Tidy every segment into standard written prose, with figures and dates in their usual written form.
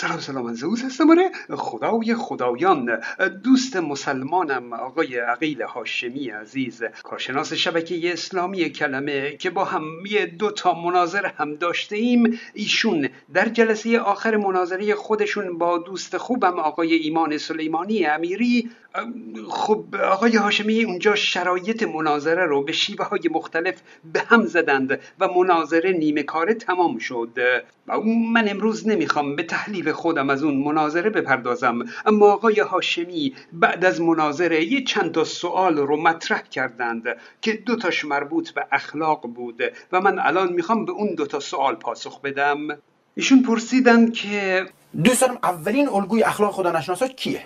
سلام من زوز هستم. آره خدای خدایان دوست مسلمانم آقای عقیل هاشمی عزیز، کارشناس شبکه اسلامی کلمه که با هم یه دوتا مناظره هم داشته ایم. ایشون در جلسه آخر مناظره خودشون با دوست خوبم آقای ایمان سلیمانی امیری، خب آقای هاشمی اونجا شرایط مناظره رو به شیوه‌های مختلف به هم زدند و مناظره نیمه کاره تمام شد. من امروز نمیخوام به تحلیل خودم از اون مناظره بپردازم، اما آقای هاشمی بعد از مناظره یه چند تا سوال رو مطرح کردند که دوتاش مربوط به اخلاق بود و من الان میخوام به اون دوتا سوال پاسخ بدم. ایشون پرسیدن که دوستانم اولین الگوی اخلاق خدانشناسا کیه؟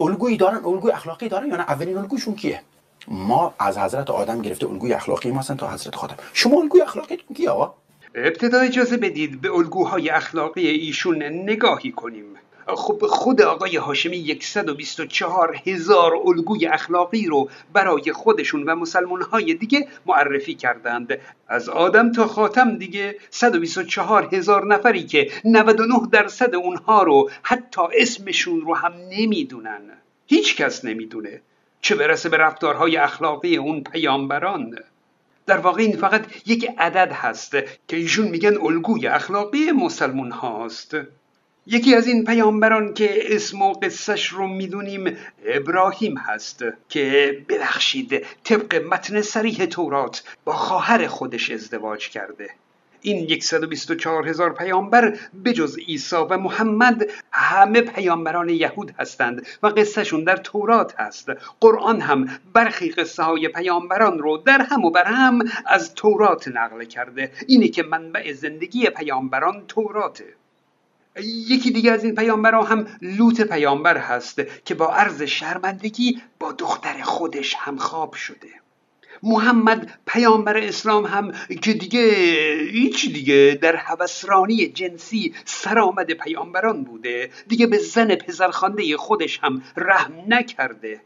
الگویی دارن، الگوی اخلاقی دارن یا نه؟ اولین الگوشون کیه؟ ما از حضرت آدم گرفته الگوی اخلاقی ما هستن تا حضرت خاتم. شما الگوی اخلاقیتون کیه آقا؟ ابتدا اجازه بدید به الگوهای اخلاقی ایشون نگاهی کنیم. خب خود آقای هاشمی 124,000 الگوی اخلاقی رو برای خودشون و مسلمان‌های دیگه معرفی کردند، از آدم تا خاتم دیگه. 124,000 نفری که 99% اونها رو حتی اسمشون رو هم نمیدونن، هیچ کس نمیدونه، چه برسه به رفتارهای اخلاقی اون پیامبران. در واقع این فقط یک عدد هست که ایشون میگن الگوی اخلاقی مسلمان هاست. یکی از این پیامبران که اسم و قصهش رو میدونیم ابراهیم هست که ببخشید طبق متن صریح تورات با خواهر خودش ازدواج کرده. این 124,000 پیامبر بجز عیسی و محمد همه پیامبران یهود هستند و قصهشون در تورات هست. قرآن هم برخی قصه های پیامبران رو در هم و بر هم از تورات نقل کرده. اینه که منبع زندگی پیامبران توراته. یکی دیگه از این پیامبران هم لوط پیامبر هست که با عرض شرمندگی با دختر خودش همخواب شده. محمد پیامبر اسلام هم که دیگه هیچ، دیگه در هوسرانی جنسی سرآمد پیامبران بوده، دیگه به زن پسرخوانده خودش هم رحم نکرده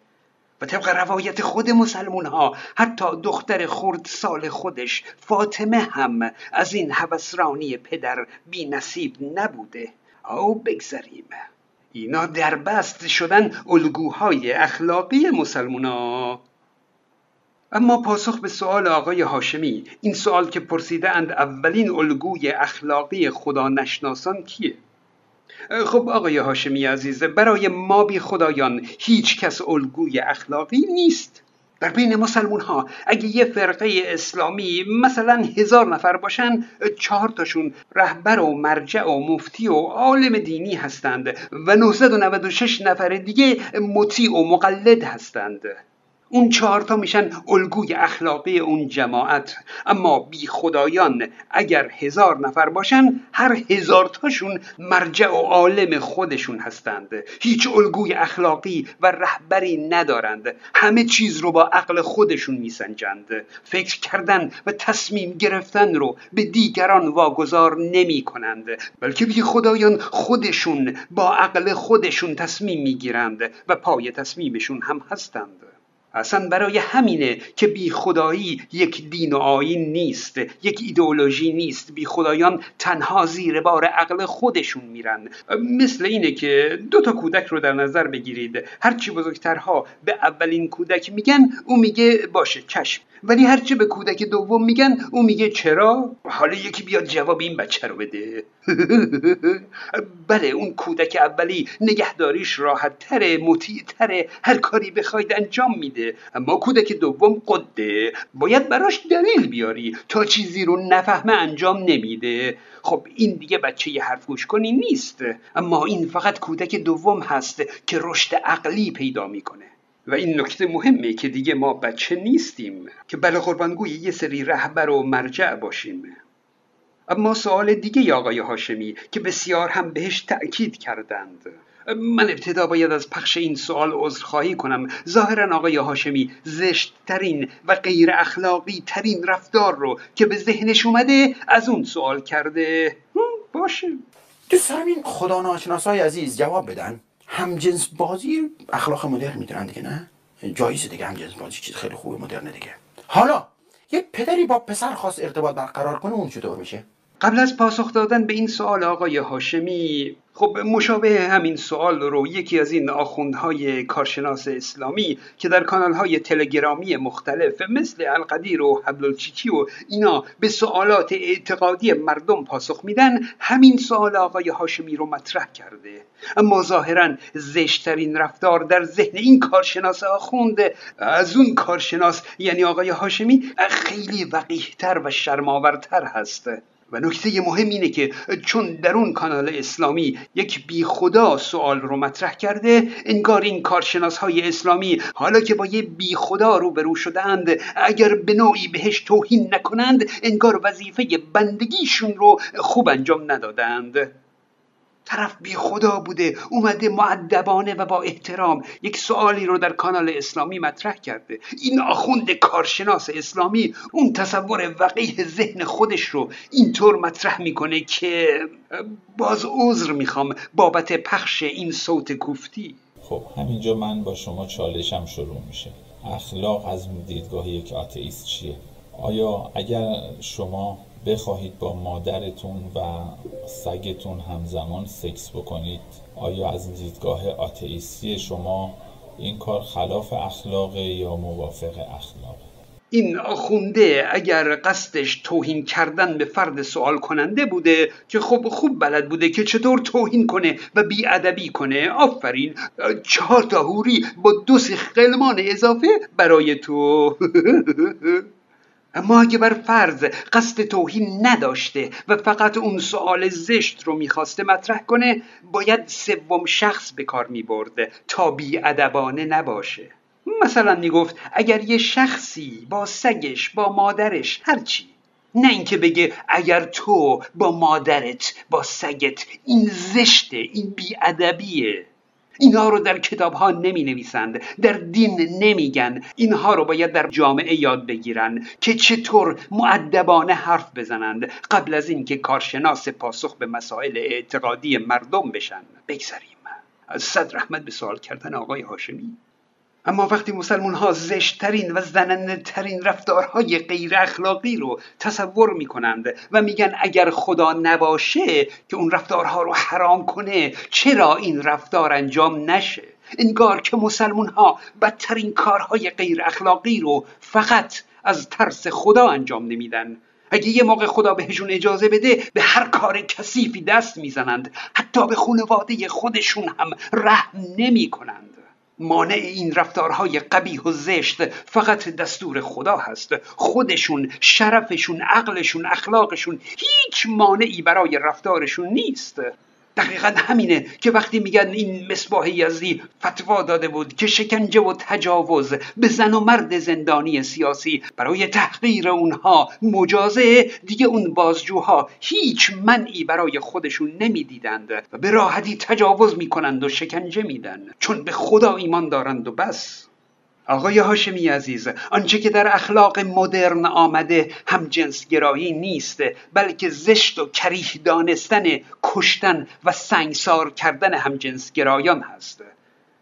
و طبق روایت خود مسلمون ها حتی دختر خردسال خودش فاطمه هم از این هوسرانی پدر بی نصیب نبوده. او بگذاریم، اینا دربست شدن الگوهای اخلاقی مسلمون ها. اما پاسخ به سوال آقای هاشمی، این سوال که پرسیده اند اولین الگوی اخلاقی خدا نشناسان کیه؟ خب آقای هاشمی عزیز، برای ما بی خدایان هیچ کس الگوی اخلاقی نیست. در بین مسلمون ها اگه یه فرقه اسلامی مثلا 1000 نفر باشن، 4 تاشون رهبر و مرجع و مفتی و عالم دینی هستند و 996 نفر دیگه مطیع و مقلد هستند. اون 4 تا میشن الگوی اخلاقی اون جماعت. اما بی خدایان اگر 1000 نفر باشن، هر 1000 تاشون مرجع و عالم خودشون هستند، هیچ الگوی اخلاقی و رهبری ندارند، همه چیز رو با عقل خودشون میسنجند، فکر کردن و تصمیم گرفتن رو به دیگران واگذار نمی کنند، بلکه بی خدایان خودشون با عقل خودشون تصمیم میگیرند و پای تصمیمشون هم هستند. اصلا برای همینه که بی خدایی یک دین و آیین نیست، یک ایدئولوژی نیست. بی خدایان تنها زیر بار عقل خودشون میرن. مثل اینه که 2 تا کودک رو در نظر بگیرید، هرچی بزرگترها به اولین کودک میگن او میگه باشه چشم، ولی هرچی به کودک دوم میگن او میگه چرا؟ حالا یکی بیاد جواب این بچه رو بده. بله اون کودک اولی نگهداریش راحت تره، مطیع تره، هر کاری بخواید انجام میده، اما کودک دوم قده، باید براش دلیل بیاری، تا چیزی رو نفهمه انجام نمیده. خب این دیگه بچه یه حرف گوش کنی نیست، اما این فقط کودک دوم هست که رشد عقلی پیدا میکنه. و این نکته مهمه که دیگه ما بچه نیستیم که بله قربانگوی یه سری رهبر و مرجع باشیم. اما سوال دیگه آقای هاشمی که بسیار هم بهش تأکید کردند. من ابتدا باید از پخش این سوال عذرخواهی کنم. ظاهرا آقای هاشمی زشت ترین و غیر اخلاقی ترین رفتار رو که به ذهنش اومده از اون سوال کرده. باشه دوستان، این خدا ناشناسای عزیز جواب بدن. همجنس بازی اخلاق مدرن میدونن دیگه، نه جایزه دیگه، همجنس بازی چیز خیلی خوبه مدرنه دیگه. حالا یه پدری با پسر خواست ارتباط برقرار کنه، اون چطور میشه؟ قبل از پاسخ دادن به این سوال آقای هاشمی خب مشابه همین سوال رو یکی از این آخوندهای کارشناس اسلامی که در کانالهای تلگرامی مختلف مثل القدیر و حبلالچیکی و اینا به سوالات اعتقادی مردم پاسخ میدن، همین سوال آقای هاشمی رو مطرح کرده. اما ظاهرا زشترین رفتار در ذهن این کارشناس آخوند از اون کارشناس یعنی آقای هاشمی خیلی وقیح‌تر و شرم‌آورتر هست. و نکته مهم اینه که چون در اون کانال اسلامی یک بی خدا سوال رو مطرح کرده، انگار این کارشناس های اسلامی حالا که با یه بی خدا روبرو شدند، اگر به نوعی بهش توهین نکنند، انگار وظیفه بندگیشون رو خوب انجام ندادند. طرف بی خدا بوده، اومده مؤدبانه و با احترام یک سوالی رو در کانال اسلامی مطرح کرده. این آخوند کارشناس اسلامی اون تصور وقیح ذهن خودش رو اینطور مطرح میکنه که باز عذر میخوام بابت پخش این صوت کوفتی. خب همینجا من با شما چالشم شروع میشه. اخلاق از دیدگاه یک آتئیست چیه؟ آیا اگر شما بخواهید با مادرتون و سگتون همزمان سکس بکنید، آیا از دیدگاه آتئیستی شما این کار خلاف اخلاقه یا موافق اخلاقه؟ این آخونده اگر قصدش توهین کردن به فرد سوال کننده بوده که خب خوب بلد بوده که چطور توهین کنه و بی‌ادبی کنه، آفرین، 4 تا حوری با 2 سیخ قلمان اضافه برای تو. اما اگه بر فرض قصد توهین نداشته و فقط اون سوال زشت رو میخواسته مطرح کنه، باید 3 شخص به کار میبرده تا بی‌ادبانه نباشه. مثلا میگفت اگر یه شخصی با سگش، با مادرش، هرچی، نه اینکه بگه اگر تو با مادرت، با سگت. این زشته، این بی‌ادبیه. اینها رو در کتاب‌ها نمی‌نویسند، در دین نمیگن. اینها رو باید در جامعه یاد بگیرن که چطور مؤدبانه حرف بزنند قبل از اینکه کارشناس پاسخ به مسائل اعتقادی مردم بشن. بگذاریم از صد رحمت به سوال کردن آقای هاشمی. اما وقتی مسلمان ها زشتترین و زننده ترین رفتارهای غیر اخلاقی رو تصور می کنند و میگن اگر خدا نباشه که اون رفتارها رو حرام کنه، چرا این رفتار انجام نشه؟ انگار که مسلمان ها بدترین کارهای غیر اخلاقی رو فقط از ترس خدا انجام نمیدن. اگه یه موقع خدا بهشون اجازه بده، به هر کار کثیفی دست میزنند، حتی به خانواده خودشون هم رحم نمی کنند. مانع این رفتارهای قبیح و زشت فقط دستور خدا هست. خودشون، شرفشون، عقلشون، اخلاقشون هیچ مانعی برای رفتارشون نیست. دقیقا همینه که وقتی میگن این مصباح یزدی فتوا داده بود که شکنجه و تجاوز به زن و مرد زندانی سیاسی برای تحقیر اونها مجازه، دیگه اون بازجوها هیچ منعی برای خودشون نمیدیدند و به راحتی تجاوز میکنند و شکنجه میدن، چون به خدا ایمان دارند و بس. آقای هاشمی عزیز، آنچه که در اخلاق مدرن آمده هم جنسگرایی نیست، بلکه زشت و کریه دانستن، کشتن و سنگسار کردن همجنسگرایان هست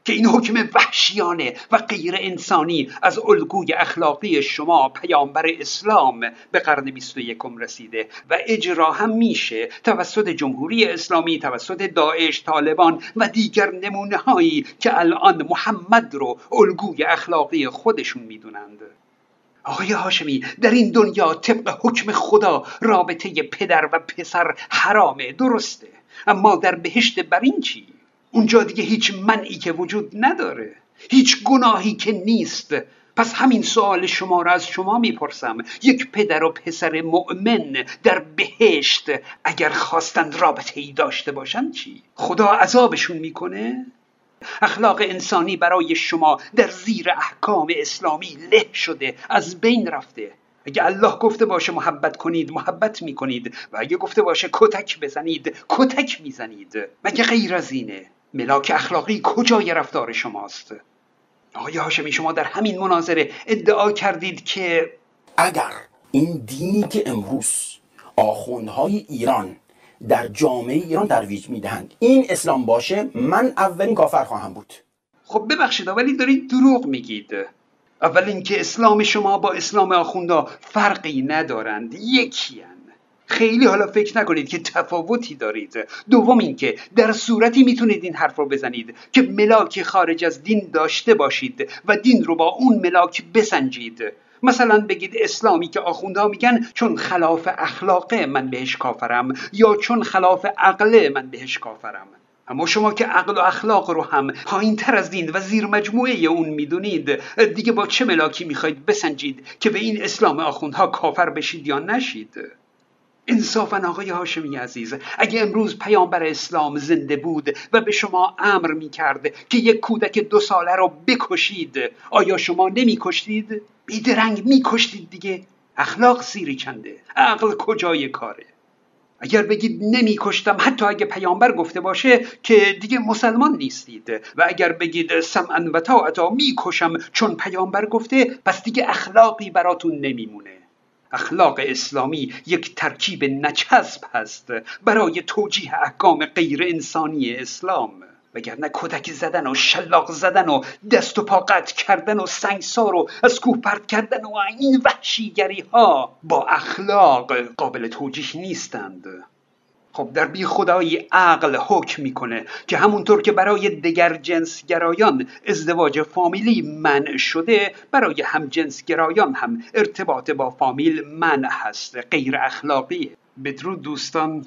که این حکم وحشیانه و غیر انسانی از الگوی اخلاقی شما پیامبر اسلام به قرن 21 رسیده و اجرا هم میشه توسط جمهوری اسلامی، توسط داعش، طالبان و دیگر نمونه هایی که الان محمد رو الگوی اخلاقی خودشون میدونند. آقای هاشمی، در این دنیا طبق حکم خدا رابطه پدر و پسر حرامه، درسته، اما در بهشت برین چی؟ اونجا دیگه هیچ منعی که وجود نداره، هیچ گناهی که نیست. پس همین سوال شما را از شما میپرسم، یک پدر و پسر مؤمن در بهشت اگر خواستند رابطه ای داشته باشند چی؟ خدا عذابشون میکنه؟ اخلاق انسانی برای شما در زیر احکام اسلامی له شده، از بین رفته. اگه الله گفته باشه محبت کنید، محبت میکنید، و اگه گفته باشه کتک بزنید، کتک میزنید. مگه غیر از اینه؟ ملاک اخلاقی کجای رفتار شماست؟ آقای هاشمی، شما در همین مناظره ادعا کردید که اگر این دینی که امروز آخوندهای ایران در جامعه ایران ترویج میدهند این اسلام باشه، من اولین کافر خواهم بود. خب ببخشید، ولی دارید دروغ میگید. اول اینکه اسلام شما با اسلام آخوندا فرقی ندارند، یکی هن. خیلی حالا فکر نکنید که تفاوتی دارید. دوم اینکه در صورتی میتونید این حرف رو بزنید که ملاک خارج از دین داشته باشید و دین رو با اون ملاک بسنجید. مثلا بگید اسلامی که آخوندها میگن چون خلاف اخلاقه من بهش کافرم، یا چون خلاف عقله من بهش کافرم. اما شما که عقل و اخلاق رو هم پایین تر از دین و زیر مجموعه اون میدونید، دیگه با چه ملاکی میخواید بسنجید که به این اسلام آخوندها کافر بشید یا نشید؟ انصافاً آقای هاشمی عزیز، اگه امروز پیامبر اسلام زنده بود و به شما امر میکرد که یک کودک 2 ساله رو بکشید، آیا شما نمیکشتید؟ بیدرنگ میکشتید دیگه. اخلاق سیری چنده، عقل کجای کاره؟ اگر بگید نمیکشتم حتی اگه پیامبر گفته باشه که دیگه مسلمان نیستید، و اگر بگید سمعا و طاعتا میکشم چون پیامبر گفته، پس دیگه اخلاقی براتون نمیمونه. اخلاق اسلامی یک ترکیب نچسب هست برای توجیه احکام غیر انسانی اسلام، وگرنه کودک زدن و شلاق زدن و دست و پا قطع کردن و سنگسار و از کوه پرت کردن و این وحشیگری ها با اخلاق قابل توجیه نیستند. خب در بی خدایی عقل حکم میکنه که همونطور که برای دگر جنسگرایان ازدواج فامیلی منع شده، برای هم جنسگرایان هم ارتباط با فامیل منع هست، غیر اخلاقیه. بدرود دوستان.